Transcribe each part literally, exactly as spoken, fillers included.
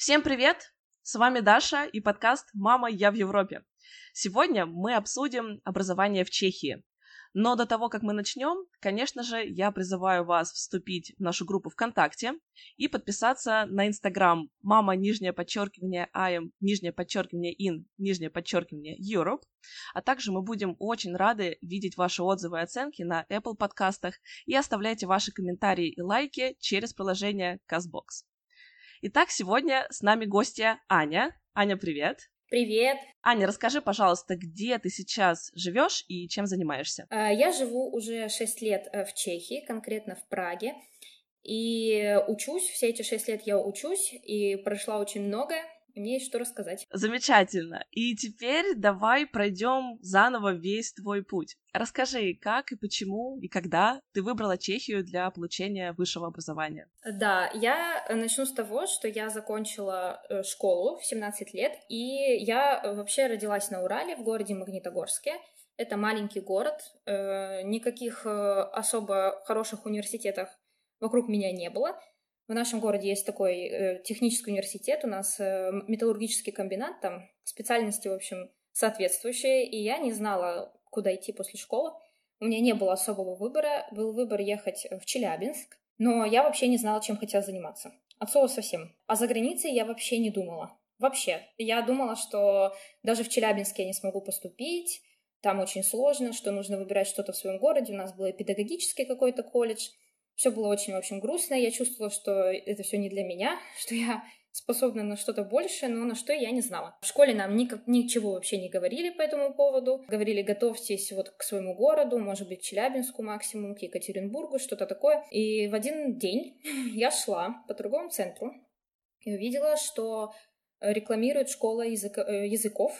Всем привет! С вами Даша и подкаст «Мама, я в Европе». Сегодня мы обсудим образование в Чехии. Но до того, как мы начнем, конечно же, я призываю вас вступить в нашу группу ВКонтакте и подписаться на Instagram «Мама, нижнее подчеркивание, ай эм, нижнее подчеркивание, ин, нижнее подчеркивание, Europe». А также мы будем очень рады видеть ваши отзывы и оценки на Apple подкастах и оставляйте ваши комментарии и лайки через приложение Castbox. Итак, сегодня с нами гостья Аня. Аня, привет! Привет! Аня, расскажи, пожалуйста, где ты сейчас живешь и чем занимаешься? Я живу уже шесть лет в Чехии, конкретно в Праге, и учусь, все эти шесть лет я учусь, и прошла очень многое, и мне есть что рассказать. Замечательно! И теперь давай пройдем заново весь твой путь. Расскажи, как и почему и когда ты выбрала Чехию для получения высшего образования? Да, я начну с того, что я закончила школу в семнадцать лет, и я вообще родилась на Урале, в городе Магнитогорске. Это маленький город, никаких особо хороших университетов вокруг меня не было. В нашем городе есть такой технический университет, у нас металлургический комбинат, там специальности, в общем, соответствующие, и я не знала, куда идти после школы. У меня не было особого выбора. Был выбор ехать в Челябинск, но я вообще не знала, чем хотела заниматься. От слова совсем. А за границей я вообще не думала. Вообще. Я думала, что даже в Челябинске я не смогу поступить, там очень сложно, что нужно выбирать что-то в своем городе. У нас был и педагогический какой-то колледж. Все было очень, в общем, грустно. Я чувствовала, что это все не для меня, что я способна на что-то больше, но на что я не знала. В школе нам никак, ничего вообще не говорили по этому поводу. Говорили, готовьтесь вот к своему городу, может быть, к Челябинску максимум, к Екатеринбургу, что-то такое. И в один день я шла по торговому центру и увидела, что рекламирует школа язык, языков,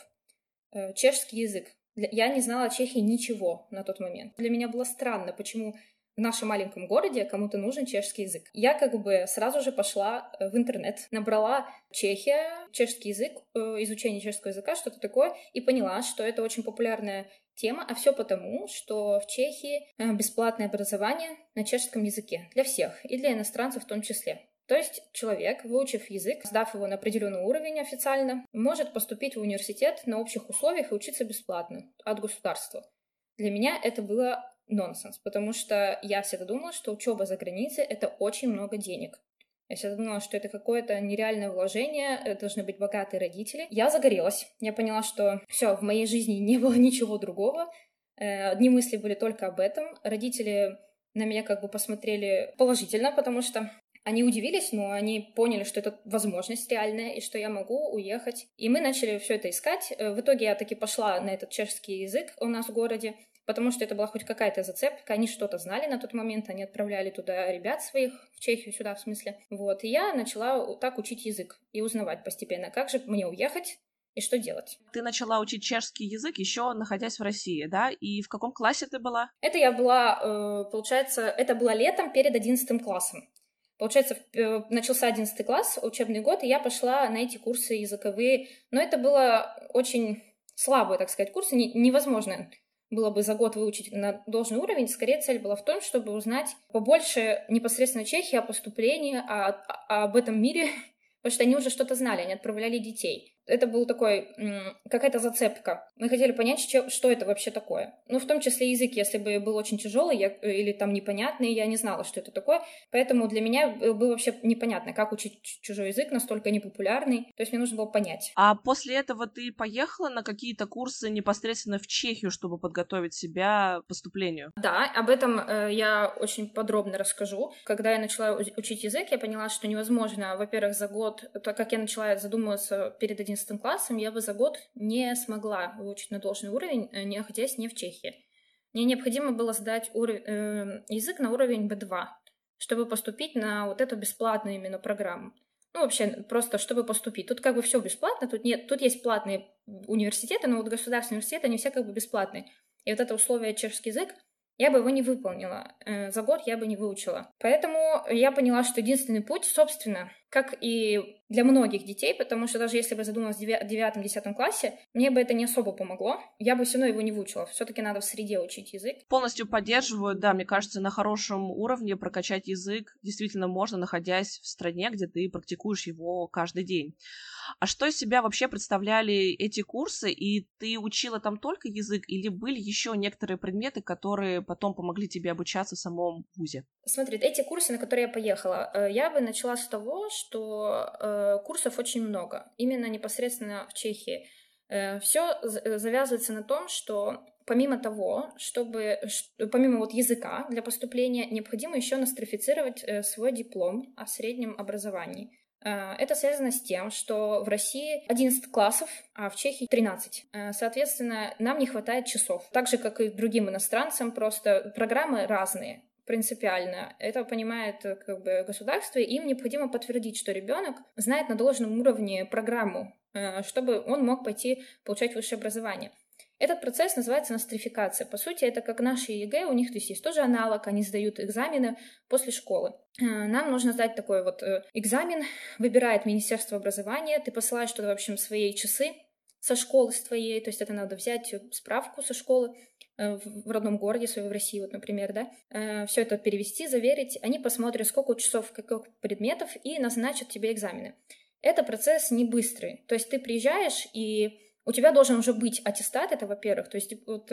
чешский язык. Я не знала о Чехии ничего на тот момент. Для меня было странно, почему в нашем маленьком городе кому-то нужен чешский язык. Я как бы сразу же пошла в интернет, набрала Чехия, чешский язык, изучение чешского языка, что-то такое, и поняла, что это очень популярная тема, а все потому, что в Чехии бесплатное образование на чешском языке для всех, и для иностранцев в том числе. То есть человек, выучив язык, сдав его на определенный уровень официально, может поступить в университет на общих условиях и учиться бесплатно от государства. Для меня это было нонсенс, потому что я всегда думала, что учеба за границей — это очень много денег. Я всегда думала, что это какое-то нереальное вложение, должны быть богатые родители. Я загорелась, я поняла, что все, в моей жизни не было ничего другого, одни мысли были только об этом. Родители на меня как бы посмотрели положительно, потому что они удивились, но они поняли, что это возможность реальная и что я могу уехать. И мы начали все это искать. В итоге я таки пошла на этот чешский язык у нас в городе, потому что это была хоть какая-то зацепка, они что-то знали на тот момент, они отправляли туда ребят своих, в Чехию сюда в смысле. Вот, и я начала так учить язык и узнавать постепенно, как же мне уехать и что делать. Ты начала учить чешский язык еще находясь в России, да? И в каком классе ты была? Это я была, получается, это было летом перед одиннадцатым классом. Получается, начался одиннадцатый класс, учебный год, и я пошла на эти курсы языковые, но это было очень слабые, так сказать, курсы, невозможно было бы за год выучить на должный уровень. Скорее, цель была в том, чтобы узнать побольше непосредственно Чехии о поступлении, о, о, об этом мире, потому что они уже что-то знали, они отправляли детей. Это был такой, какая-то зацепка. Мы хотели понять, что это вообще такое. Ну, в том числе язык, если бы был очень тяжелый я, или там непонятный, я не знала, что это такое. Поэтому для меня было вообще непонятно, как учить чужой язык, настолько непопулярный. То есть мне нужно было понять. А после этого ты поехала на какие-то курсы непосредственно в Чехию, чтобы подготовить себя к поступлению? Да, об этом я очень подробно расскажу. Когда я начала учить язык, я поняла, что невозможно, во-первых, за год, так как я начала задумываться перед одиннадцатым классом, я бы за год не смогла выучить на должный уровень, находясь не в Чехии. Мне необходимо было сдать уров... э, язык на уровень би два, чтобы поступить на вот эту бесплатную именно программу. Ну, вообще, просто чтобы поступить. Тут как бы все бесплатно, тут, нет... тут есть платные университеты, но вот государственные университеты, они все как бы бесплатные. И вот это условие чешский язык, я бы его не выполнила. Э, за год я бы не выучила. Поэтому я поняла, что единственный путь, собственно, как и для многих детей, потому что даже если бы я задумалась в девятом-десятом классе, мне бы это не особо помогло, я бы все равно его не выучила, все-таки надо в среде учить язык. Полностью поддерживаю, да, мне кажется, на хорошем уровне прокачать язык действительно можно, находясь в стране, где ты практикуешь его каждый день. А что из себя вообще представляли эти курсы, и ты учила там только язык, или были еще некоторые предметы, которые потом помогли тебе обучаться в самом вузе? Смотри, эти курсы, на которые я поехала, я бы начала с того, что курсов очень много, именно непосредственно в Чехии. Все завязывается на том, что помимо того, чтобы, помимо вот языка для поступления, необходимо еще нострифицировать свой диплом о среднем образовании. Это связано с тем, что в России одиннадцать классов, а в Чехии тринадцать. Соответственно, нам не хватает часов. Так же, как и другим иностранцам, просто программы разные. Принципиально. Это понимает как бы государство, и им необходимо подтвердить, что ребенок знает на должном уровне программу, чтобы он мог пойти получать высшее образование. Этот процесс называется нострификация. По сути, это как наши ЕГЭ, у них то есть, есть тоже аналог, они сдают экзамены после школы. Нам нужно сдать такой вот экзамен, выбирает Министерство образования, ты посылаешь туда, в общем, свои часы со школы, с твоей, то есть это надо взять справку со школы, в родном городе, своего в России, вот, например, да, все это перевести, заверить, они посмотрят, сколько часов, каких предметов, и назначат тебе экзамены. Это процесс не быстрый, то есть ты приезжаешь, и у тебя должен уже быть аттестат, это, во-первых, то есть вот,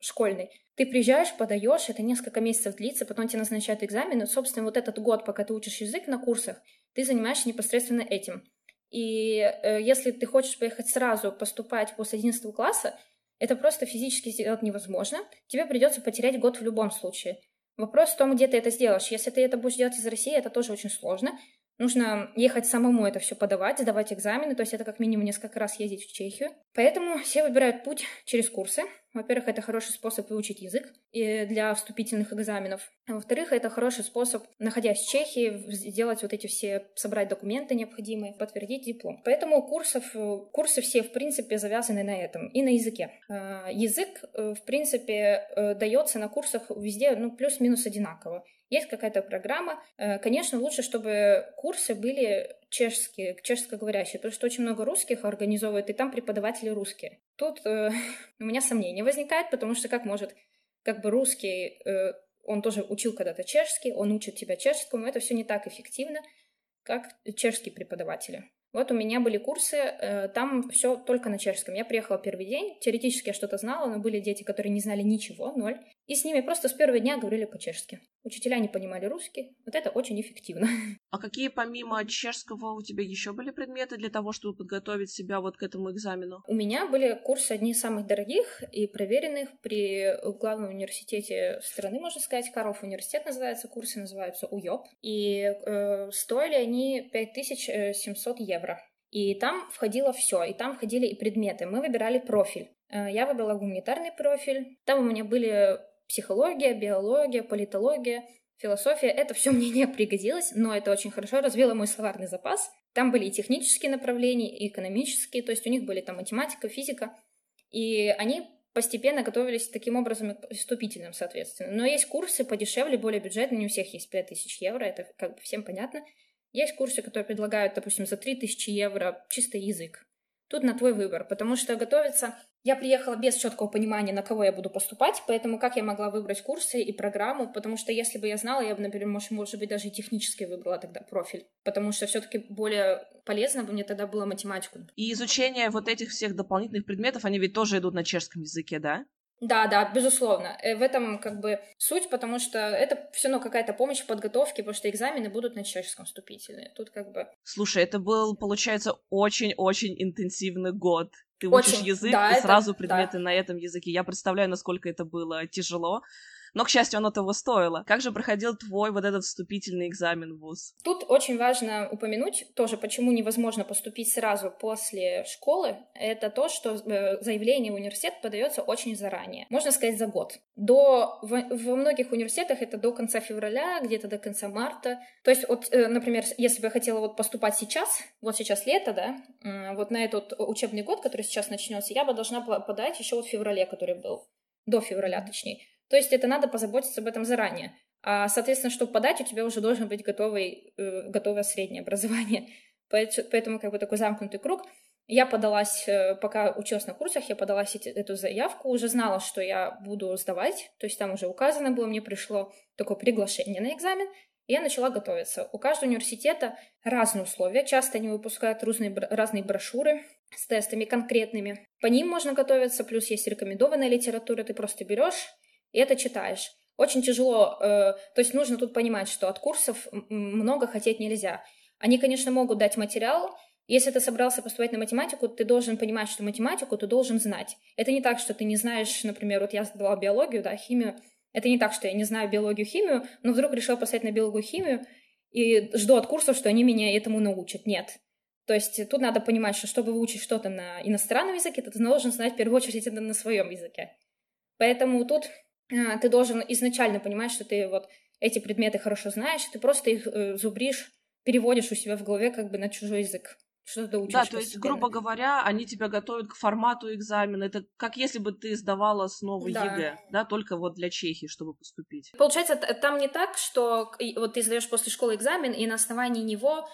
школьный, ты приезжаешь, подаешь, это несколько месяцев длится, потом тебе назначают экзамены, собственно, вот этот год, пока ты учишь язык на курсах, ты занимаешься непосредственно этим. И если ты хочешь поехать сразу поступать после одиннадцатого класса, это просто физически сделать невозможно. Тебе придется потерять год в любом случае. Вопрос в том, где ты это сделаешь. Если ты это будешь делать из России, это тоже очень сложно. Нужно ехать самому это все подавать, сдавать экзамены. То есть это как минимум несколько раз ездить в Чехию. Поэтому все выбирают путь через курсы. Во-первых, это хороший способ выучить язык для вступительных экзаменов. А во-вторых, это хороший способ, находясь в Чехии, сделать вот эти все, собрать документы необходимые, подтвердить диплом. Поэтому курсов, курсы все, в принципе, завязаны на этом и на языке. Язык, в принципе, дается на курсах везде, ну, плюс-минус одинаково. Есть какая-то программа. Конечно, лучше, чтобы курсы были чешские, чешскоговорящие, потому что очень много русских организовывают, и там преподаватели русские. Тут э, у меня сомнения возникают, потому что как может, как бы русский, э, он тоже учил когда-то чешский, он учит тебя чешскому, это все не так эффективно, как чешские преподаватели. Вот у меня были курсы, э, там все только на чешском. Я приехала первый день, теоретически я что-то знала, но были дети, которые не знали ничего, ноль, и с ними просто с первого дня говорили по-чешски. Учителя не понимали русский, вот это очень эффективно. А какие помимо чешского у тебя еще были предметы для того, чтобы подготовить себя вот к этому экзамену? У меня были курсы одни из самых дорогих и проверенных при главном университете страны, можно сказать, Карлов университет называется, курсы называются УЕП, и э, стоили они пять тысяч семьсот евро. И там входило все, и там входили и предметы. Мы выбирали профиль. Э, я выбрала гуманитарный профиль, там у меня были... Психология, биология, политология, философия, это все мне не пригодилось, но это очень хорошо развило мой словарный запас. Там были и технические направления, и экономические, то есть у них были там математика, физика, и они постепенно готовились таким образом к вступительным, соответственно. Но есть курсы подешевле, более бюджетные, не у всех есть пять тысяч евро, это как бы всем понятно. Есть курсы, которые предлагают, допустим, за три тысячи евро чистый язык. Тут на твой выбор, потому что готовиться... Я приехала без четкого понимания, на кого я буду поступать, поэтому как я могла выбрать курсы и программу, потому что если бы я знала, я бы, например, может, может быть, даже и технически выбрала тогда профиль, потому что все-таки более полезно бы мне тогда было математику. И изучение вот этих всех дополнительных предметов, они ведь тоже идут на чешском языке, да? Да, да, безусловно. В этом как бы суть, потому что это все равно какая-то помощь в подготовке, потому что экзамены будут на чешском вступительные. Тут как бы... Слушай, это был, получается, очень-очень интенсивный год. Ты очень, учишь язык, да, и это, сразу предметы да. на этом языке. Я представляю, насколько это было тяжело. Но, к счастью, оно того стоило. Как же проходил твой вот этот вступительный экзамен в вуз? Тут очень важно упомянуть тоже, почему невозможно поступить сразу после школы. Это то, что заявление в университет подается очень заранее. Можно сказать, за год. До, во многих университетах это до конца февраля, где-то до конца марта. То есть, вот, например, если бы я хотела вот поступать сейчас, вот сейчас лето, да, вот на этот учебный год, который сейчас начнется, я бы должна подать еще вот в феврале, который был. До февраля, точнее. То есть это надо позаботиться об этом заранее. Соответственно, чтобы подать, у тебя уже должен быть готовый, готовое среднее образование. Поэтому как бы такой замкнутый круг. Я подалась, пока училась на курсах, я подалась эту заявку, уже знала, что я буду сдавать, то есть там уже указано было, мне пришло такое приглашение на экзамен, и я начала готовиться. У каждого университета разные условия, часто они выпускают разные, разные брошюры с тестами конкретными, по ним можно готовиться, плюс есть рекомендованная литература, ты просто берешь и это читаешь. Очень тяжело, то есть нужно тут понимать, что от курсов много хотеть нельзя. Они, конечно, могут дать материал. Если ты собрался поступать на математику, ты должен понимать, что математику ты должен знать. Это не так, что ты не знаешь, например, вот я сдавала биологию, да, химию. Это не так, что я не знаю биологию, химию, но вдруг решила поставить на биологию, химию и жду от курсов, что они меня этому научат. Нет. То есть тут надо понимать, что чтобы выучить что-то на иностранном языке, ты должен знать в первую очередь это на своем языке. Поэтому тут э, ты должен изначально понимать, что ты вот эти предметы хорошо знаешь, ты просто их э, зубришь, переводишь у себя в голове как бы на чужой язык. Что ты учишь? Да, то есть, грубо говоря, они тебя готовят к формату экзамена. Это как если бы ты сдавала снова да. ЕГЭ, да, только вот для Чехии, чтобы поступить. Получается, там не так, что вот ты сдаешь после школы экзамен, и на основании него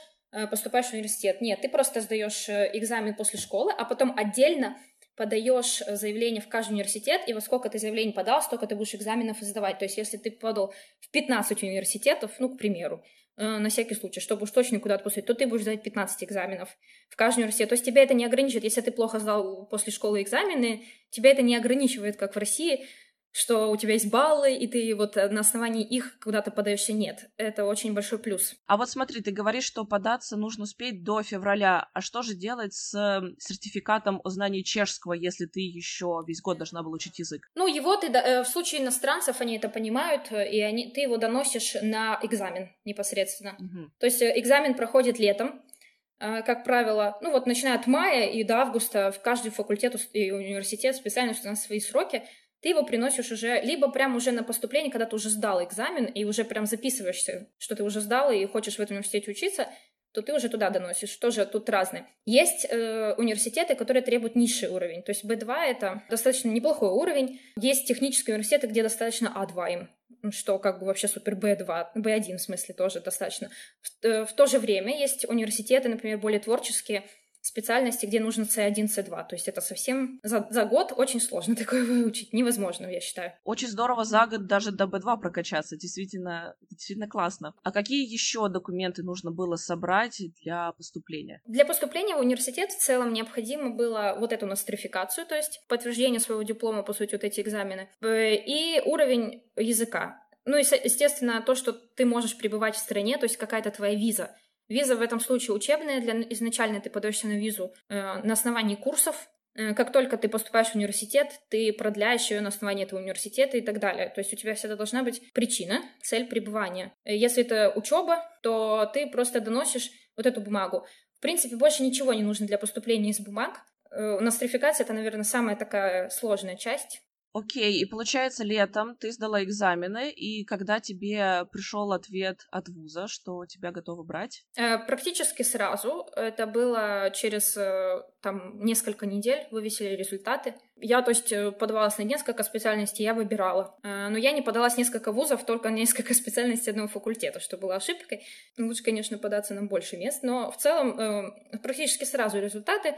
поступаешь в университет. Нет, ты просто сдаешь экзамен после школы, а потом отдельно подаешь заявление в каждый университет, и во сколько ты заявлений подал, столько ты будешь экзаменов сдавать. То есть, если ты подал в пятнадцать университетов, ну, к примеру, на всякий случай, чтобы уж точно куда-то поступить, то ты будешь сдать пятнадцать экзаменов в каждый университет. То есть тебя это не ограничивает. Если ты плохо сдал после школы экзамены, тебя это не ограничивает, как в России, что у тебя есть баллы, и ты вот на основании их куда-то подаешься. Нет, это очень большой плюс. А вот смотри, ты говоришь, что податься нужно успеть до февраля. А что же делать с сертификатом о знании чешского, если ты еще весь год должна была учить язык? Ну, его ты, в случае иностранцев, они это понимают, и они, ты его доносишь на экзамен непосредственно. Угу. То есть экзамен проходит летом, как правило, ну вот начиная от мая и до августа в каждый факультет и университет специальность у нас свои сроки. Ты его приносишь уже, либо прям уже на поступление, когда ты уже сдал экзамен и уже прям записываешься, что ты уже сдал и хочешь в этом университете учиться, то ты уже туда доносишь. Тоже тут разное. Есть э, университеты, которые требуют низший уровень. То есть бэ два это достаточно неплохой уровень. Есть технические университеты, где достаточно а два им, что как бы вообще супер бэ два, бэ один в смысле тоже достаточно. В, э, в то же время есть университеты, например, более творческие, специальности, где нужно си один, си два. То есть это совсем за, за год очень сложно такое выучить. Невозможно, я считаю. Очень здорово за год даже до бэ два прокачаться. Действительно, действительно классно. А какие еще документы нужно было собрать для поступления? Для поступления в университет в целом необходимо было вот эту нострификацию, то есть подтверждение своего диплома, по сути, вот эти экзамены, и уровень языка. Ну и, естественно, то, что ты можешь пребывать в стране, то есть какая-то твоя виза. Виза в этом случае учебная, для... изначально ты подаешься на визу э, на основании курсов. Э, как только ты поступаешь в университет, ты продляешь ее на основании этого университета и так далее. То есть у тебя всегда должна быть причина, цель пребывания. Если это учеба, то ты просто доносишь вот эту бумагу. В принципе, больше ничего не нужно для поступления из бумаг. Э, нострификация — это, наверное, самая такая сложная часть. Окей, и получается, летом ты сдала экзамены, и когда тебе пришел ответ от вуза, что тебя готовы брать? Э, практически сразу. Это было через э, там, несколько недель, вывесили результаты. Я, то есть, подавалась на несколько специальностей, я выбирала. Э, но я не подалась несколько вузов, только на несколько специальностей одного факультета, что было ошибкой. Ну, лучше, конечно, податься на больше мест, но в целом э, практически сразу результаты.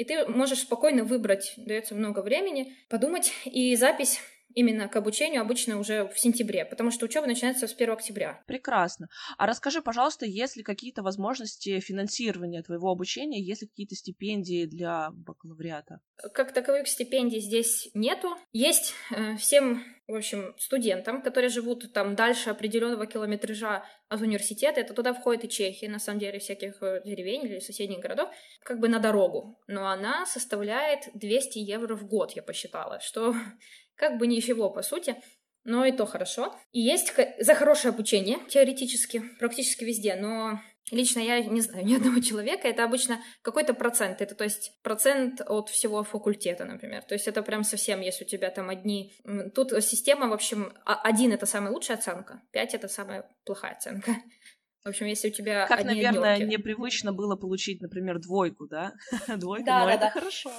И ты можешь спокойно выбрать, дается много времени, подумать, и запись именно к обучению обычно уже в сентябре, потому что учеба начинается с первого октября. Прекрасно. А расскажи, пожалуйста, есть ли какие-то возможности финансирования твоего обучения, есть ли какие-то стипендии для бакалавриата? Как таковых стипендий здесь нету. Есть э, всем, в общем, студентам, которые живут там дальше определенного километража от университета, это туда входит и Чехия, на самом деле, всяких деревень или соседних городов, как бы на дорогу. Но она составляет двести евро в год, я посчитала, что как бы ничего, по сути, но и то хорошо. И есть за хорошее обучение, теоретически, практически везде, но лично я не знаю ни одного человека, это обычно какой-то процент, это то есть процент от всего факультета, например, то есть это прям совсем, если у тебя там одни, тут система, в общем, один это самая лучшая оценка, пять это самая плохая оценка. В общем, если у тебя как, одни наверное, однёрки. Непривычно было получить, например, двойку, да? Двойку, да, но да, это да. Хорошо.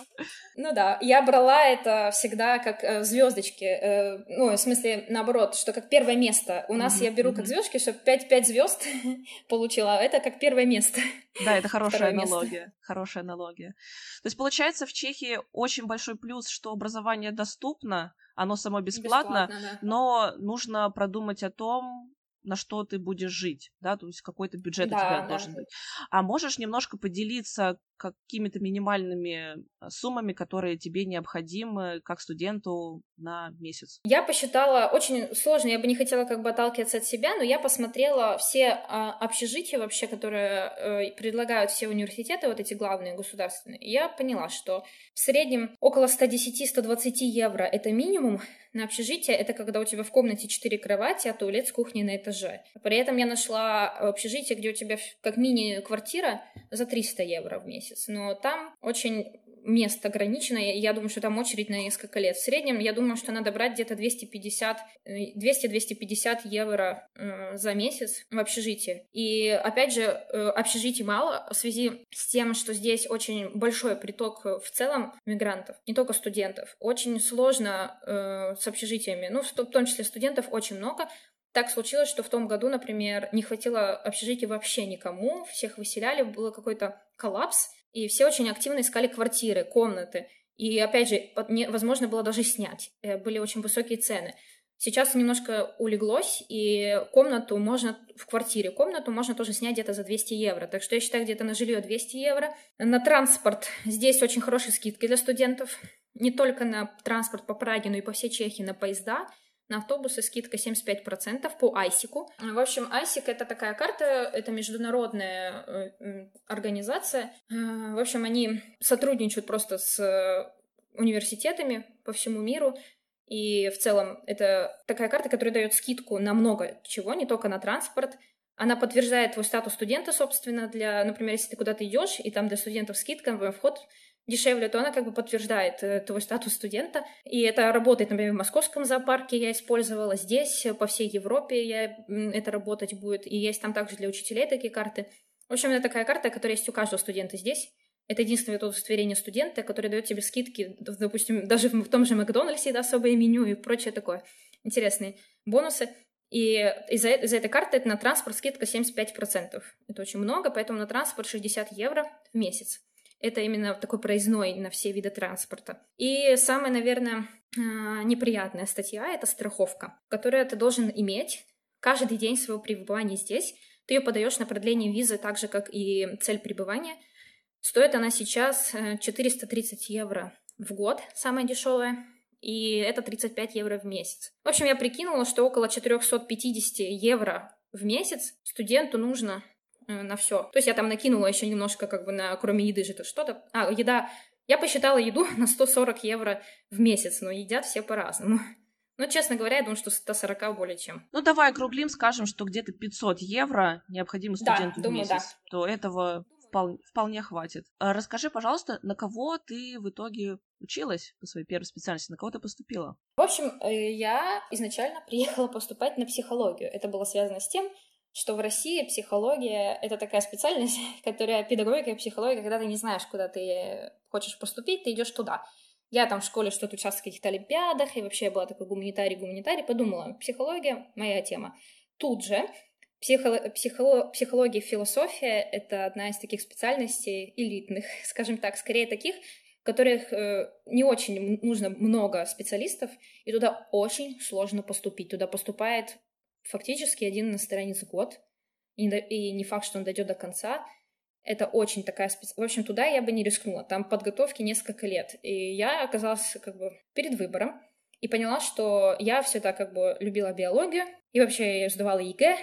Ну да, я брала это всегда как э, звездочки. Э, ну, в смысле, наоборот, что как первое место. У нас mm-hmm. я беру как звездочки, чтобы пять звезд получила, а это как первое место. Да, это хорошая аналогия. Хорошая аналогия. То есть, получается, в Чехии очень большой плюс, что образование доступно, оно само бесплатно, бесплатно да. но нужно продумать о том, на что ты будешь жить, да, то есть какой-то бюджет да, у тебя да. должен быть. А можешь немножко поделиться какими-то минимальными суммами, которые тебе необходимы как студенту на месяц? Я посчитала, очень сложно, я бы не хотела как бы отталкиваться от себя, но я посмотрела все общежития вообще, которые предлагают все университеты, вот эти главные государственные, и я поняла, что в среднем около сто десять - сто двадцать евро это минимум на общежитие, это когда у тебя в комнате четыре кровати, а туалет с кухней на этаже. При этом я нашла общежитие, где у тебя как мини-квартира за триста евро в месяц. Но там очень место ограничено, я думаю, что там очередь на несколько лет. В среднем, я думаю, что надо брать где-то двести пятьдесят - двести пятьдесят евро за месяц в общежитии. И, опять же, общежитий мало в связи с тем, что здесь очень большой приток в целом мигрантов, не только студентов. Очень сложно с общежитиями, ну, в том числе студентов очень много. Так случилось, что в том году, например, не хватило общежитий вообще никому, всех выселяли, был какой-то коллапс, и все очень активно искали квартиры, комнаты, и, опять же, невозможно было даже снять, были очень высокие цены. Сейчас немножко улеглось, и комнату можно в квартире, комнату можно тоже снять где-то за двести евро. Так что я считаю, где-то на жилье двести евро. На транспорт здесь очень хорошие скидки для студентов, не только на транспорт по Праге, но и по всей Чехии, на поезда. На автобусы скидка семьдесят пять процентов по айсик. В общем, айсик — это такая карта, это международная организация. В общем, они сотрудничают просто с университетами по всему миру. И в целом это такая карта, которая дает скидку на много чего, не только на транспорт. Она подтверждает твой статус студента, собственно, для, например, если ты куда-то идешь, и там для студентов скидка, например, вход дешевле, то она как бы подтверждает твой статус студента. И это работает, например, в московском зоопарке я использовала, здесь, по всей Европе я, это работать будет. И есть там также для учителей такие карты. В общем, это такая карта, которая есть у каждого студента здесь. Это единственное удостоверение студента, которое дает тебе скидки, допустим, даже в том же Макдональдсе, да, особое меню и прочее такое. Интересные бонусы. И из-за, из-за этой карты это на транспорт скидка семьдесят пять процентов. Это очень много, поэтому на транспорт шестьдесят евро в месяц. Это именно такой проездной на все виды транспорта. И самая, наверное, неприятная статья — это страховка, которую ты должен иметь каждый день своего пребывания здесь. Ты ее подаешь на продление визы, так же, как и цель пребывания. Стоит она сейчас четыреста тридцать евро в год, самая дешевая, и это тридцать пять евро в месяц. В общем, я прикинула, что около четыреста пятьдесят евро в месяц студенту нужно на все. То есть я там накинула еще немножко, как бы, на, кроме еды же, то что-то. А, еда. Я посчитала еду на сто сорок евро в месяц, но едят все по-разному. Но, честно говоря, я думаю, что сто сорок более чем. Ну, давай округлим, скажем, что где-то пятьсот евро необходимо студенту, да, думаю, в месяц. Да. То этого вполне, вполне хватит. Расскажи, пожалуйста, на кого ты в итоге училась по своей первой специальности, на кого ты поступила? В общем, я изначально приехала поступать на психологию. Это было связано с тем, что в России психология — это такая специальность, которая педагогика и психология, когда ты не знаешь, куда ты хочешь поступить, ты идешь туда. Я там в школе что-то участвовала в каких-то олимпиадах, и вообще я была такой гуманитарий-гуманитарий, подумала, психология — моя тема. Тут же психо- психо- психология и философия — это одна из таких специальностей элитных, скажем так, скорее таких, которых э, не очень нужно много специалистов, и туда очень сложно поступить. Туда поступает фактически один иностранец в год, и не факт, что он дойдет до конца. Это очень такая специальность. В общем, туда я бы не рискнула. Там подготовки несколько лет. И я оказалась как бы перед выбором и поняла, что я всегда как бы любила биологию. И вообще я сдавала ЕГЭ.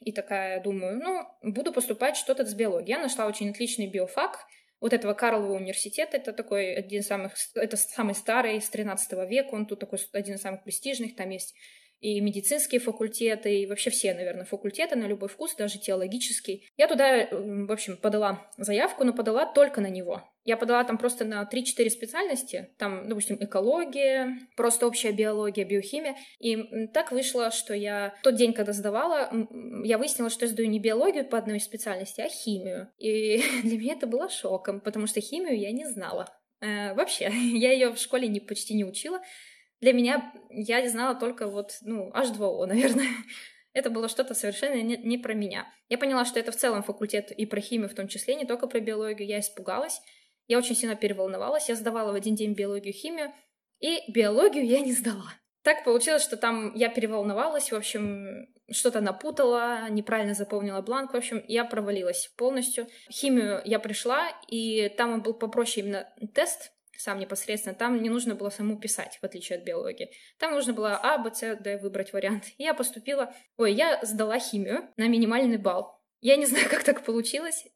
И такая думаю, ну, буду поступать что-то с биологией. Я нашла очень отличный биофак вот этого Карлова университета. Это такой один из самых... Это самый старый, с тринадцатого века. Он тут такой один из самых престижных. Там есть и медицинские факультеты, и вообще все, наверное, факультеты на любой вкус, даже теологический. Я туда, в общем, подала заявку, но подала только на него. Я подала там просто на три-четыре специальности, там, допустим, экология, просто общая биология, биохимия, и так вышло, что я тот день, когда сдавала, я выяснила, что я сдаю не биологию по одной специальности, а химию, и для меня это было шоком, потому что химию я не знала, э, вообще, я ее в школе не, почти не учила, для меня я знала только вот, ну, эйч два о, наверное. Это было что-то совершенно не, не про меня. Я поняла, что это в целом факультет и про химию в том числе, не только про биологию. Я испугалась, я очень сильно переволновалась. Я сдавала в один день биологию, химию, и биологию я не сдала. Так получилось, что там я переволновалась, в общем, что-то напутала, неправильно заполнила бланк, в общем, я провалилась полностью. Химию я пришла, и там был попроще именно тест, сам непосредственно, там не нужно было саму писать, в отличие от биологии. Там нужно было А, Б, С, Д выбрать вариант. И я поступила... Ой, я сдала химию на минимальный балл. Я не знаю, как так получилось,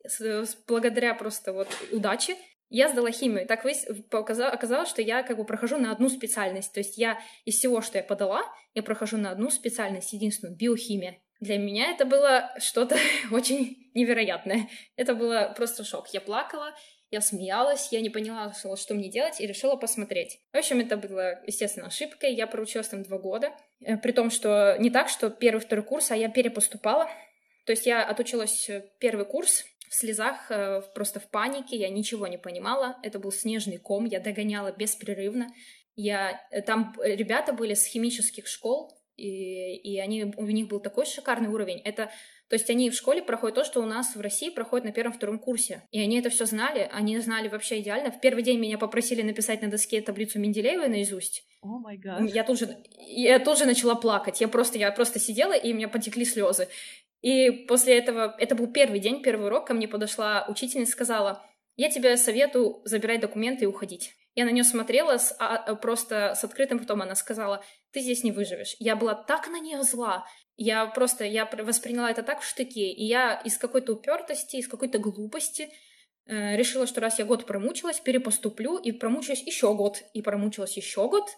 благодаря просто вот удаче. Я сдала химию. Так оказалось, что я как бы прохожу на одну специальность. То есть я из всего, что я подала, я прохожу на одну специальность, единственную, биохимия. Для меня это было что-то очень невероятное. Это было просто шок. Я плакала. Я смеялась, я не поняла, что мне делать, и решила посмотреть. В общем, это была, естественно, ошибка. Я проучилась там два года. При том, что не так, что первый-второй курс, а я перепоступала. То есть я отучилась первый курс в слезах, просто в панике, я ничего не понимала. Это был снежный ком, я догоняла беспрерывно. Я... Там ребята были с химических школ, и, и они... у них был такой шикарный уровень. Это... То есть они в школе проходят то, что у нас в России проходит на первом-втором курсе. И они это все знали, они знали вообще идеально. В первый день меня попросили написать на доске таблицу Менделеева наизусть. О май гад. Я тут же, я тут же начала плакать. Я просто, я просто сидела, и у меня потекли слезы. И после этого, это был первый день, первый урок, ко мне подошла учительница, сказала: «Я тебе советую забирать документы и уходить». Я на нее смотрела с, а, просто с открытым ртом, она сказала: «Ты здесь не выживешь». Я была так на нее зла, я просто, я восприняла это так в штыке, и я из какой-то упертости, из какой-то глупости э, решила, что раз я год промучилась, перепоступлю, и промучилась еще год, и промучилась еще год,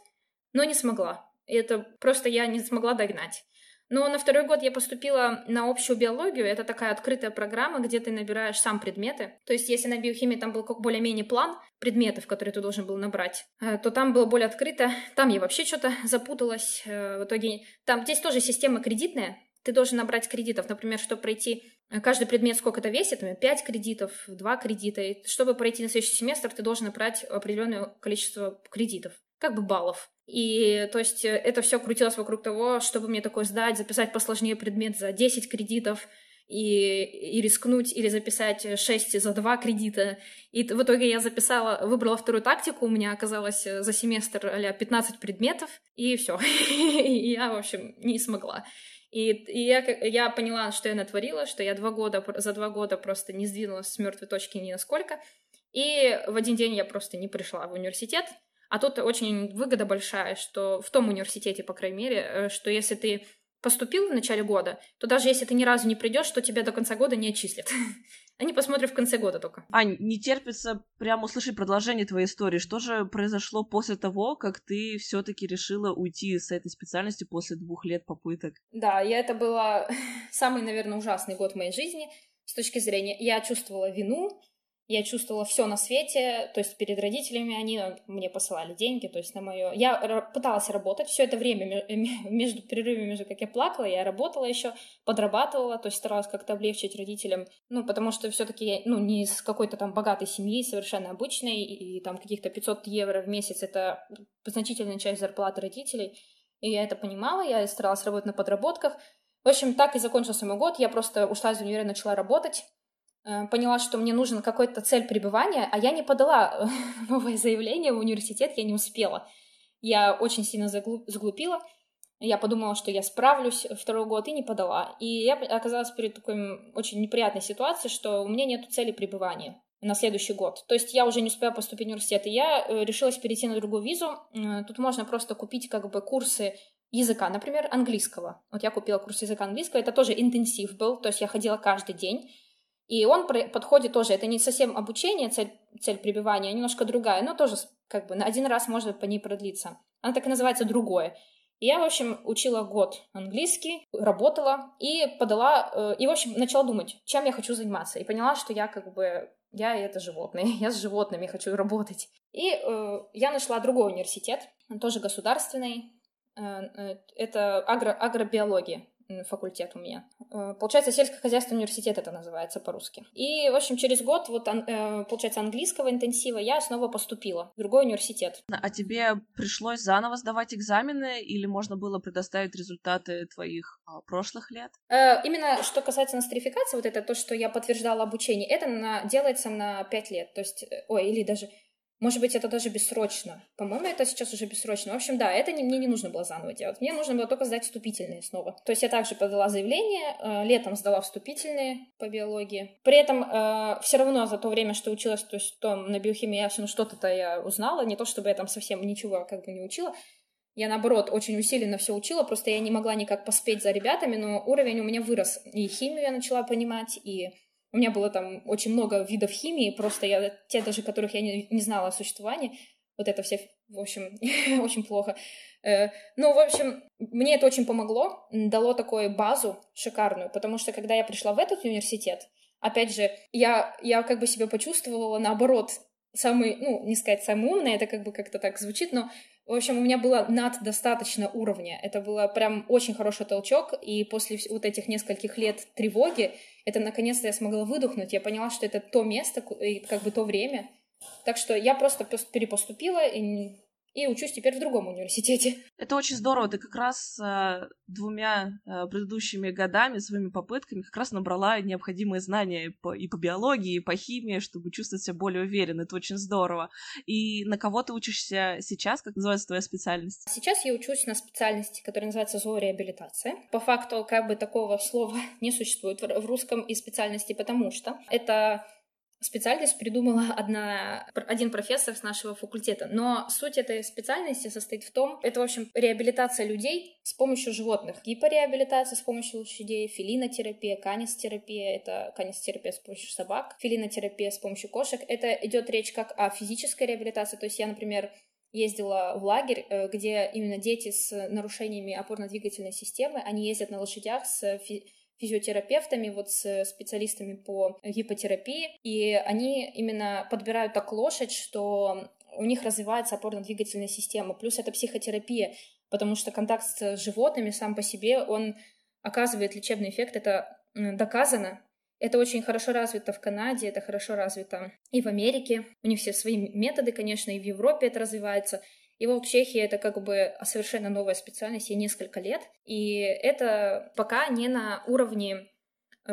но не смогла, это просто я не смогла догнать. Но на второй год я поступила на общую биологию, это такая открытая программа, где ты набираешь сам предметы, то есть если на биохимии там был как более-менее план предметов, которые ты должен был набрать, то там было более открыто, там я вообще что-то запуталась, в итоге там здесь тоже система кредитная, ты должен набрать кредитов, например, чтобы пройти каждый предмет сколько-то весит, пять кредитов, два кредита, и чтобы пройти на следующий семестр, ты должен набрать определенное количество кредитов, как бы баллов. И, то есть, это все крутилось вокруг того, чтобы мне такое сдать, записать посложнее предмет за десять кредитов и, и рискнуть, или записать шесть за два кредита. И в итоге я записала, выбрала вторую тактику, у меня оказалось за семестр а-ля пятнадцать предметов, и все. И я, в общем, не смогла. И, и я, я поняла, что я натворила, что я два года, за два года просто не сдвинулась с мертвой точки ни насколько. И в один день я просто не пришла в университет. А тут очень выгода большая, что в том университете, по крайней мере, что если ты поступил в начале года, то даже если ты ни разу не придешь, то тебя до конца года не отчислят. Они посмотрят в конце года только. Ань, не терпится прямо услышать продолжение твоей истории. Что же произошло после того, как ты все-таки решила уйти с этой специальности после двух лет попыток? Да, я это была самый, наверное, ужасный год в моей жизни с точки зрения... Я чувствовала вину, я чувствовала все на свете, то есть перед родителями они мне посылали деньги, то есть на мое... Я р- пыталась работать все это время, между перерывами, между как я плакала, я работала еще, подрабатывала, то есть старалась как-то облегчить родителям, ну, потому что все-таки я, ну, не из какой-то там богатой семьи, совершенно обычной, и, и там каких-то пятьсот евро в месяц — это значительная часть зарплаты родителей, и я это понимала, я старалась работать на подработках. В общем, так и закончился мой год, я просто ушла из универа, начала работать, поняла, что мне нужен какой-то цель пребывания, а я не подала новое заявление в университет, я не успела. Я очень сильно заглупила, я подумала, что я справлюсь второй год, и не подала. И я оказалась перед такой очень неприятной ситуацией, что у меня нет цели пребывания на следующий год. То есть я уже не успела поступить в университет, и я решилась перейти на другую визу. Тут можно просто купить как бы курсы языка, например, английского. Вот я купила курс языка английского, это тоже интенсив был, то есть я ходила каждый день. И он подходит тоже, это не совсем обучение, цель, цель пребывания, немножко другая, но тоже как бы на один раз можно по ней продлиться. Она так и называется «другое». И я, в общем, учила год английский, работала и подала, и, в общем, начала думать, чем я хочу заниматься. И поняла, что я как бы я это животное, я с животными хочу работать. И э, я нашла другой университет, он тоже государственный, э, это агро, агробиология. Факультет у меня. Получается, сельскохозяйственный университет это называется по-русски. И, в общем, через год, вот, получается, английского интенсива я снова поступила в другой университет. А тебе пришлось заново сдавать экзамены или можно было предоставить результаты твоих прошлых лет? Именно что касается нострификации, вот это то, что я подтверждала обучение, это на, делается на пять лет, то есть, ой, или даже... Может быть, это даже бессрочно. По-моему, это сейчас уже бессрочно. В общем, да, это не, мне не нужно было заново делать. Мне нужно было только сдать вступительные снова. То есть я также подала заявление, э, летом сдала вступительные по биологии. При этом э, все равно за то время, что училась, то есть там, на биохимии, я все ну, что-то-то я узнала. Не то, чтобы я там совсем ничего как бы не учила. Я, наоборот, очень усиленно все учила. Просто я не могла никак поспеть за ребятами, но уровень у меня вырос. И химию я начала понимать, и... У меня было там очень много видов химии, просто я, те даже, которых я не, не знала о существовании, вот это все, в общем, очень плохо. Ну, в общем, мне это очень помогло, дало такую базу шикарную, потому что, когда я пришла в этот университет, опять же, я, я как бы себя почувствовала, наоборот, самый, ну, не сказать самый умный, это как бы как-то так звучит, но, в общем, у меня было над достаточно уровня, это было прям очень хороший толчок, и после вот этих нескольких лет тревоги это, наконец-то, я смогла выдохнуть, я поняла, что это то место, и как бы то время. Так что я просто перепоступила и, и учусь теперь в другом университете. Это очень здорово. Ты как раз э, двумя э, предыдущими годами, своими попытками, как раз набрала необходимые знания по, и по биологии, и по химии, чтобы чувствовать себя более уверенно. Это очень здорово. И на кого ты учишься сейчас? Как называется твоя специальность? Сейчас я учусь на специальности, которая называется зоореабилитация. По факту, как бы такого слова не существует в русском и специальности, потому что это... Специальность придумала одна, один профессор с нашего факультета, но суть этой специальности состоит в том, это, в общем, реабилитация людей с помощью животных, гиппореабилитация с помощью лошадей, фелинотерапия, канистерапия, это канистерапия с помощью собак, фелинотерапия с помощью кошек, это идет речь как о физической реабилитации, то есть я, например, ездила в лагерь, где именно дети с нарушениями опорно-двигательной системы, они ездят на лошадях с фи- физиотерапевтами, вот с специалистами по гиппотерапии, и они именно подбирают так лошадь, что у них развивается опорно-двигательная система, плюс это психотерапия, потому что контакт с животными сам по себе, он оказывает лечебный эффект, это доказано, это очень хорошо развито в Канаде, это хорошо развито и в Америке, у них все свои методы, конечно, и в Европе это развивается. И в Чехии это как бы совершенно новая специальность, ей несколько лет, и это пока не на уровне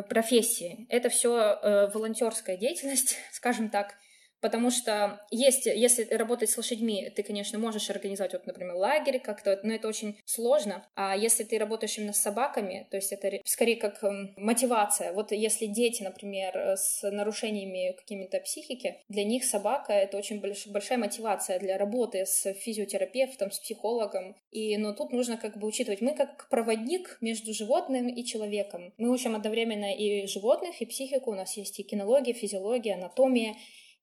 профессии. Это все волонтерская деятельность, скажем так, потому что есть, если работать с лошадьми, ты, конечно, можешь организовать, вот, например, лагерь как-то, но это очень сложно. А если ты работаешь именно с собаками, то есть это скорее как мотивация. Вот если дети, например, с нарушениями какими-то психики, для них собака — это очень большая мотивация для работы с физиотерапевтом, с психологом. И, но тут нужно как бы учитывать, мы как проводник между животным и человеком. Мы учим одновременно и животных, и психику. У нас есть и кинология, физиология, анатомия.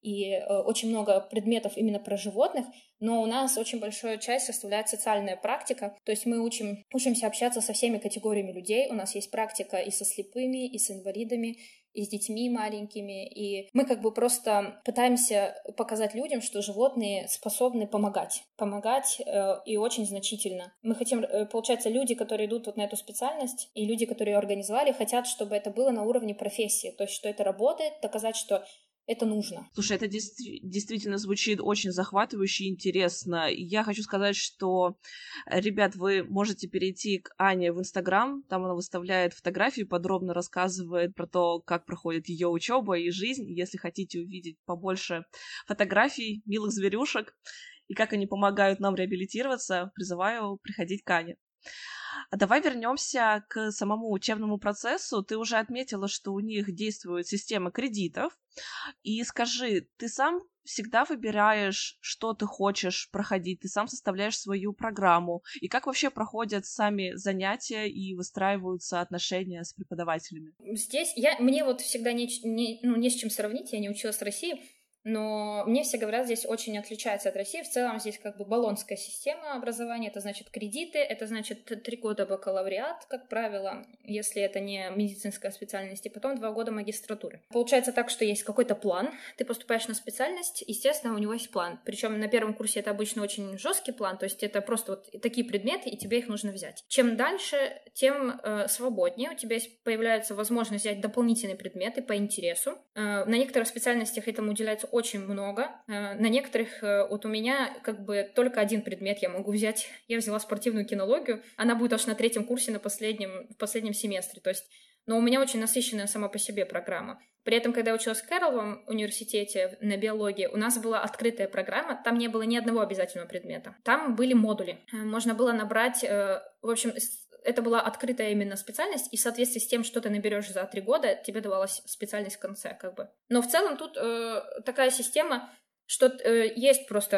И э, очень много предметов именно про животных, но у нас очень большую часть составляет социальная практика, то есть мы учим, учимся общаться со всеми категориями людей, у нас есть практика и со слепыми, и с инвалидами, и с детьми маленькими, и мы как бы просто пытаемся показать людям, что животные способны помогать, помогать э, и очень значительно. Мы хотим, э, получается, люди, которые идут вот на эту специальность, и люди, которые ее организовали, хотят, чтобы это было на уровне профессии, то есть что это работает, доказать, что это нужно. Слушай, это действ- действительно звучит очень захватывающе и интересно. Я хочу сказать, что, ребят, вы можете перейти к Ане в Instagram, там она выставляет фотографии, подробно рассказывает про то, как проходит ее учеба и жизнь. Если хотите увидеть побольше фотографий милых зверюшек и как они помогают нам реабилитироваться, призываю приходить к Ане. А давай вернемся к самому учебному процессу. Ты уже отметила, что у них действует система кредитов. И скажи, ты сам всегда выбираешь, что ты хочешь проходить, ты сам составляешь свою программу. И как вообще проходят сами занятия и выстраиваются отношения с преподавателями? Здесь я, мне вот всегда не, не, ну, не с чем сравнить, я не училась в России. Но мне все говорят, здесь очень отличается от России. В целом здесь как бы болонская система образования. Это значит кредиты, это значит три года бакалавриат, как правило, если это не медицинская специальность, и потом два года магистратуры. Получается так, что есть какой-то план. Ты поступаешь на специальность, естественно, у него есть план. Причем на первом курсе это обычно очень жесткий план, то есть это просто вот такие предметы, и тебе их нужно взять. Чем дальше, тем э, свободнее. У тебя появляется возможность взять дополнительные предметы по интересу. Э, на некоторых специальностях этому уделяется очень много. На некоторых, вот у меня как бы только один предмет я могу взять. Я взяла спортивную кинологию. Она будет аж на третьем курсе, на последнем, в последнем семестре. То есть, но у меня очень насыщенная сама по себе программа. При этом, когда я училась в Карловом университете на биологии, у нас была открытая программа, там не было ни одного обязательного предмета. Там были модули. Можно было набрать, в общем, это была открытая именно специальность, и в соответствии с тем, что ты наберешь за три года, тебе давалась специальность в конце, как бы. Но в целом тут э, такая система, что э, есть просто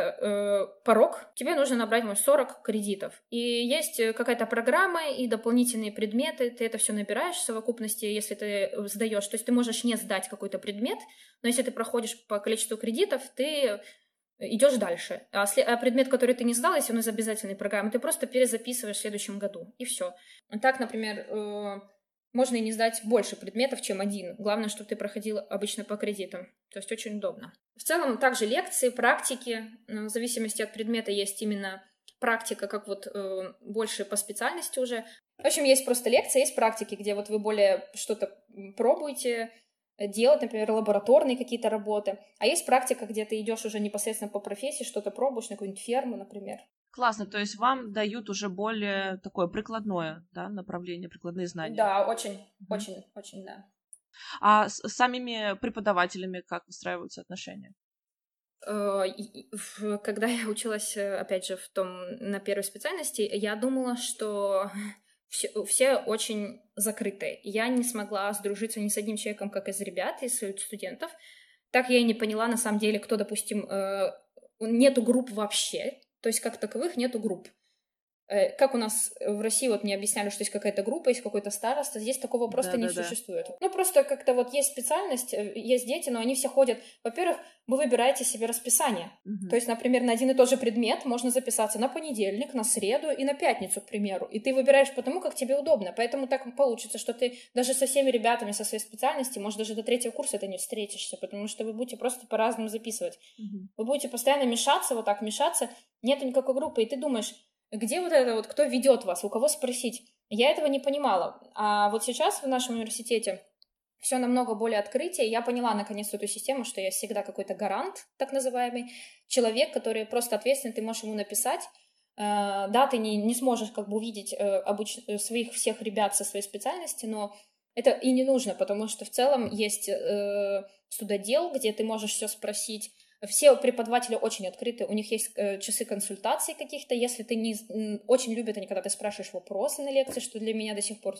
э, порог, тебе нужно набрать, может, сорок кредитов. И есть какая-то программа и дополнительные предметы, ты это все набираешь в совокупности, если ты сдаешь. То есть ты можешь не сдать какой-то предмет, но если ты проходишь по количеству кредитов, ты... идешь дальше. А предмет, который ты не сдал, если он из обязательной программы, ты просто перезаписываешь в следующем году, и все. Так, например, можно и не сдать больше предметов, чем один. Главное, чтобы ты проходил обычно по кредитам. То есть очень удобно. В целом, также лекции, практики. В зависимости от предмета есть именно практика, как вот больше по специальности уже. В общем, есть просто лекции, есть практики, где вот вы более что-то пробуете делать, например, лабораторные какие-то работы. А есть практика, где ты идешь уже непосредственно по профессии, что-то пробуешь на какую-нибудь ферму, например. Классно, то есть вам дают уже более такое прикладное, да, направление, прикладные знания. Да, очень, mm-hmm. очень, очень, да. А с самими преподавателями как выстраиваются отношения? Когда я училась, опять же, в том, на первой специальности, я думала, что... Все, все очень закрытые. Я не смогла сдружиться ни с одним человеком, как из ребят, из студентов. Так я и не поняла, на самом деле, кто, допустим, э, нету групп вообще. То есть, как таковых, нету групп. Э, как у нас в России, вот мне объясняли, что есть какая-то группа, есть какой-то староста. Здесь такого просто да, не да, существует. Да. Ну, просто как-то вот есть специальность, есть дети, но они все ходят. Во-первых, вы выбираете себе расписание. Угу. То есть, например, на один и тот же предмет можно записаться на понедельник, на среду и на пятницу, к примеру. И ты выбираешь потому, как тебе удобно. Поэтому так получится, что ты даже со всеми ребятами со своей специальности, может, даже до третьего курса ты не встретишься, потому что вы будете просто по-разному записывать. Угу. Вы будете постоянно мешаться, вот так мешаться. Нет никакой группы. И ты думаешь, где вот это вот, кто ведет вас, у кого спросить? Я этого не понимала. А вот сейчас в нашем университете все намного более открытие. Я поняла, наконец, эту систему, что я всегда какой-то гарант, так называемый, человек, который просто ответственный, ты можешь ему написать. Э, да, ты не, не сможешь как бы увидеть э, обыч... своих всех ребят со своей специальности, но это и не нужно, потому что в целом есть э, студодел, где ты можешь все спросить. Все преподаватели очень открыты, у них есть э, часы консультаций каких-то, если ты не... Очень любят они, когда ты спрашиваешь вопросы на лекции, что для меня до сих пор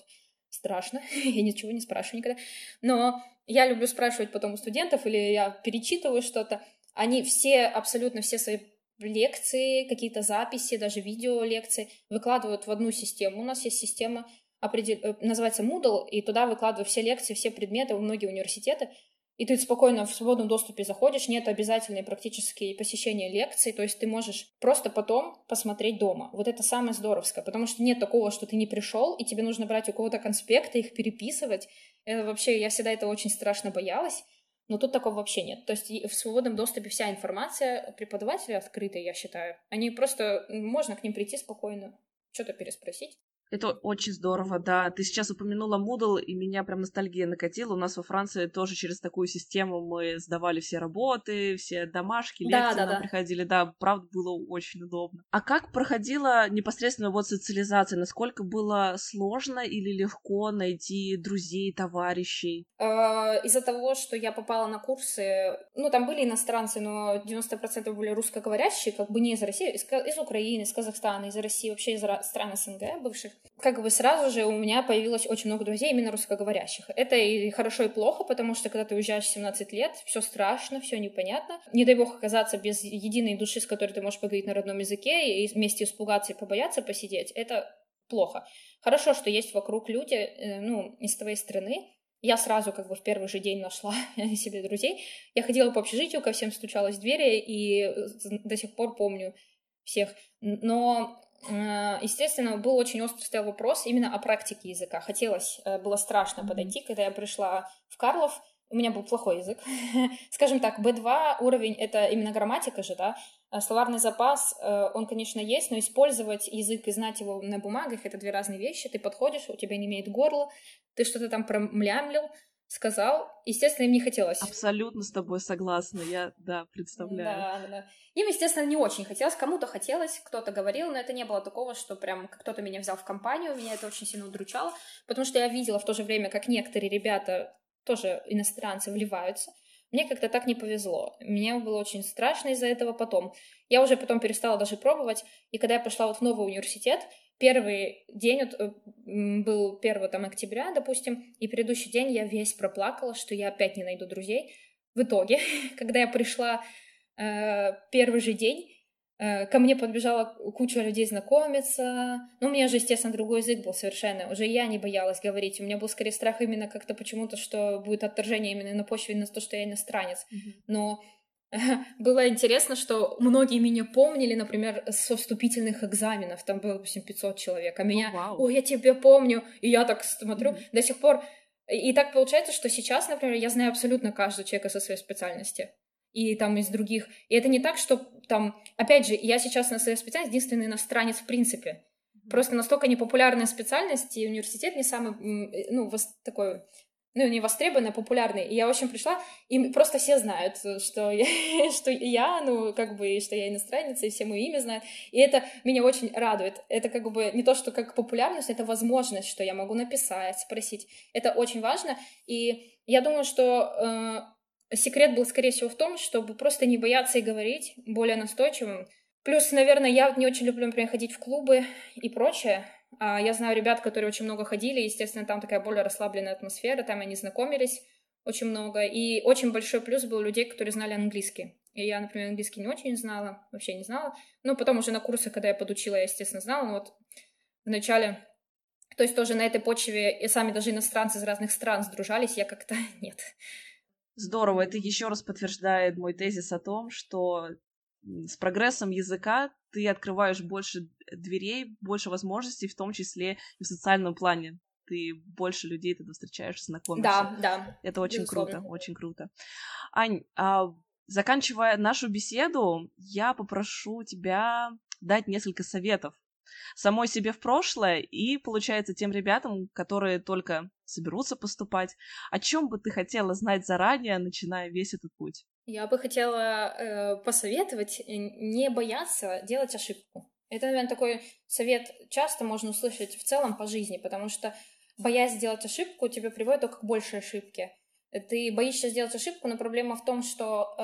страшно, я ничего не спрашиваю никогда. Но я люблю спрашивать потом у студентов, или я перечитываю что-то. Они все, абсолютно все свои лекции, какие-то записи, даже видеолекции выкладывают в одну систему. У нас есть система, определ... называется Moodle, и туда выкладывают все лекции, все предметы, многие университеты. И ты спокойно в свободном доступе заходишь, нет обязательной практически посещения лекций, то есть ты можешь просто потом посмотреть дома. Вот это самое здоровское, потому что нет такого, что ты не пришел, и тебе нужно брать у кого-то конспекты, их переписывать. Это вообще, я всегда этого очень страшно боялась, но тут такого вообще нет. То есть в свободном доступе вся информация, преподаватели открытые, я считаю. Они просто, можно к ним прийти спокойно, что-то переспросить. Это очень здорово, да. Ты сейчас упомянула Moodle, и меня прям ностальгия накатила. У нас во Франции тоже через такую систему мы сдавали все работы, все домашки, лекции да, да, нам да. приходили. Да, правда, было очень удобно. А как проходила непосредственно вот социализация? Насколько было сложно или легко найти друзей, товарищей? Из-за того, что я попала на курсы... Ну, там были иностранцы, но девяносто процентов были русскоговорящие, как бы не из России, из Украины, из Казахстана, из России, вообще из стран СНГ бывших. Как бы сразу же у меня появилось очень много друзей именно русскоговорящих. Это и хорошо, и плохо, потому что когда ты уезжаешь в семнадцать лет, все страшно, все непонятно. Не дай бог оказаться без единой души, с которой ты можешь поговорить на родном языке, и вместе испугаться и побояться посидеть. Это плохо. Хорошо, что есть вокруг люди, ну, из твоей страны, Я сразу как бы в первый же день нашла себе друзей. Я ходила по общежитию, ко всем стучалась в двери, и до сих пор помню всех. Но, естественно, был очень острый стоял вопрос именно о практике языка. Хотелось, было страшно mm-hmm. подойти, когда я пришла в Карлов. У меня был плохой язык. Скажем так, бэ два уровень — это именно грамматика же, да? Словарный запас, он, конечно, есть, но использовать язык и знать его на бумагах — это две разные вещи. Ты подходишь, у тебя не имеет горла, ты что-то там промлямлил, сказал. Естественно, им не хотелось. Абсолютно с тобой согласна, я, да, представляю. Да, да. Им, естественно, не очень хотелось. Кому-то хотелось, кто-то говорил, но это не было такого, что прям кто-то меня взял в компанию, меня это очень сильно удручало, потому что я видела в то же время, как некоторые ребята, тоже иностранцы, вливаются. Мне как-то так не повезло. Мне было очень страшно из-за этого потом. Я уже потом перестала даже пробовать. И когда я пошла вот в новый университет, первый день вот, был первого там, октября, допустим, и предыдущий день я весь проплакала, что я опять не найду друзей. В итоге, когда я пришла э, первый же день, э, ко мне подбежала куча людей знакомиться. Ну, у меня же, естественно, другой язык был совершенно. Уже я не боялась говорить. У меня был скорее страх именно как-то почему-то, что будет отторжение именно на почве, на то, что я иностранец. Mm-hmm. Но было интересно, что многие меня помнили, например, со вступительных экзаменов, там было, допустим, пятьсот человек, а меня, oh, wow. ой, я тебя помню, и я так смотрю, mm-hmm. до сих пор, и так получается, что сейчас, например, я знаю абсолютно каждого человека со своей специальности, и там из других, и это не так, что там, опять же, я сейчас на своей специальности единственный иностранец в принципе, mm-hmm. просто настолько непопулярная специальность, и университет не самый, ну, такой... ну, не востребованная, популярная. И я, в общем, пришла, и просто все знают, что я, что я, ну, как бы, что я иностранница, и все моё имя знают. И это меня очень радует. Это как бы не то, что как популярность, это возможность, что я могу написать, спросить. Это очень важно. И я думаю, что э, секрет был, скорее всего, в том, чтобы просто не бояться и говорить более настойчивым. Плюс, наверное, я не очень люблю, например, ходить в клубы и прочее. Я знаю ребят, которые очень много ходили, естественно, там такая более расслабленная атмосфера, там они знакомились очень много, и очень большой плюс был людей, которые знали английский. И я, например, английский не очень знала, вообще не знала, ну, потом уже на курсах, когда я подучила, я, естественно, знала, но вот вначале, то есть тоже на этой почве, и сами даже иностранцы из разных стран сдружались, я как-то нет. Здорово, это еще раз подтверждает мой тезис о том, что с прогрессом языка ты открываешь больше дверей, больше возможностей, в том числе и в социальном плане. Ты больше людей тогда встречаешься, знакомишься. Да, да. Это очень безусловно. Круто, очень круто. Ань, а, заканчивая нашу беседу, я попрошу тебя дать несколько советов самой себе в прошлое и, получается, тем ребятам, которые только соберутся поступать. О чем бы ты хотела знать заранее, начиная весь этот путь? Я бы хотела э, посоветовать не бояться делать ошибку. Это, наверное, такой совет часто можно услышать в целом по жизни, потому что, боясь сделать ошибку, тебя приводит только к большей ошибке. Ты боишься сделать ошибку, но проблема в том, что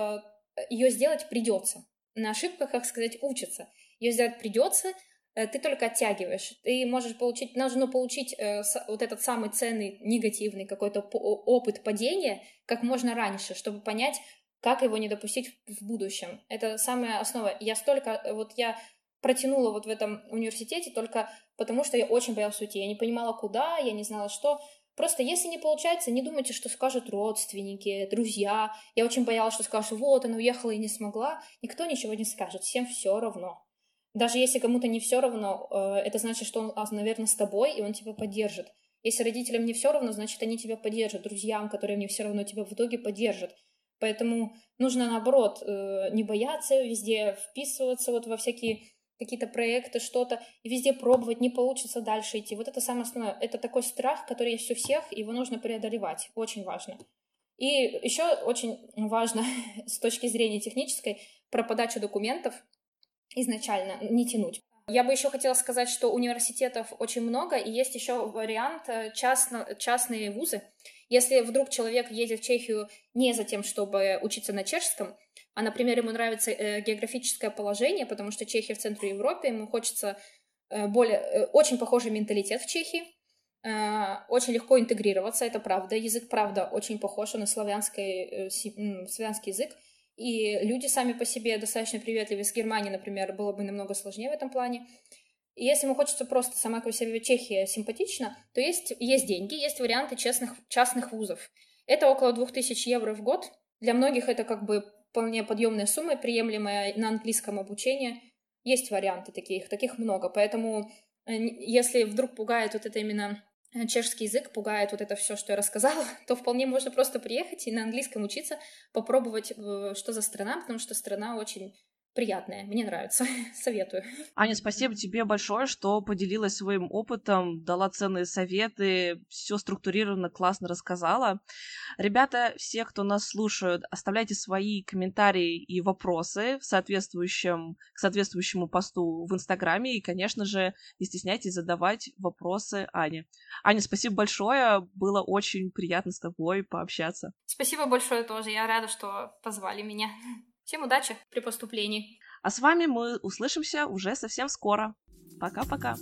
э, ее сделать придется. На ошибках, как сказать, учатся. Ее сделать придется, э, ты только оттягиваешь. Ты можешь получить, нужно получить э, с, вот этот самый ценный, негативный какой-то по- опыт падения как можно раньше, чтобы понять, как его не допустить в будущем. Это самая основа. Я столько, вот я протянула вот в этом университете только потому, что я очень боялась уйти. Я не понимала, куда, я не знала, что. Просто если не получается, не думайте, что скажут родственники, друзья. Я очень боялась, что скажут, вот, она уехала и не смогла. Никто ничего не скажет, всем все равно. Даже если кому-то не все равно, это значит, что он, наверное, с тобой, и он тебя поддержит. Если родителям не все равно, значит, они тебя поддержат. Друзьям, которым не все равно, тебя в итоге поддержат. Поэтому нужно, наоборот, не бояться, везде вписываться вот во всякие какие-то проекты, что-то, и везде пробовать, не получится дальше идти. Вот это самое основное. Это такой страх, который есть у всех, его нужно преодолевать. Очень важно. И еще очень важно с точки зрения технической про подачу документов изначально не тянуть. Я бы еще хотела сказать, что университетов очень много, и есть еще вариант частно, частные вузы. Если вдруг человек едет в Чехию не за тем, чтобы учиться на чешском, а, например, ему нравится э, географическое положение, потому что Чехия в центре Европы, ему хочется э, более, э, очень похожий менталитет в Чехии, э, очень легко интегрироваться, это правда, язык, правда, очень похож, он на славянский, э, си, э, славянский язык, и люди сами по себе достаточно приветливы. С Германией, например, было бы намного сложнее в этом плане. Если ему хочется просто сама по себе Чехия симпатична, то есть, есть деньги, есть варианты честных, частных вузов. Это около две тысячи евро в год. Для многих это как бы вполне подъемная сумма, приемлемая на английском обучении. Есть варианты таких, таких много. Поэтому если вдруг пугает вот это именно чешский язык, пугает вот это все, что я рассказала, то вполне можно просто приехать и на английском учиться, попробовать, что за страна, потому что страна очень... приятное, мне нравится, советую. Аня, спасибо тебе большое, что поделилась своим опытом, дала ценные советы, все структурированно, классно рассказала. Ребята, все, кто нас слушают, оставляйте свои комментарии и вопросы в соответствующем, к соответствующему посту в Инстаграме, и, конечно же, не стесняйтесь задавать вопросы Ане. Аня, спасибо большое, было очень приятно с тобой пообщаться. Спасибо большое тоже, я рада, что позвали меня. Всем удачи при поступлении. А с вами мы услышимся уже совсем скоро. Пока-пока.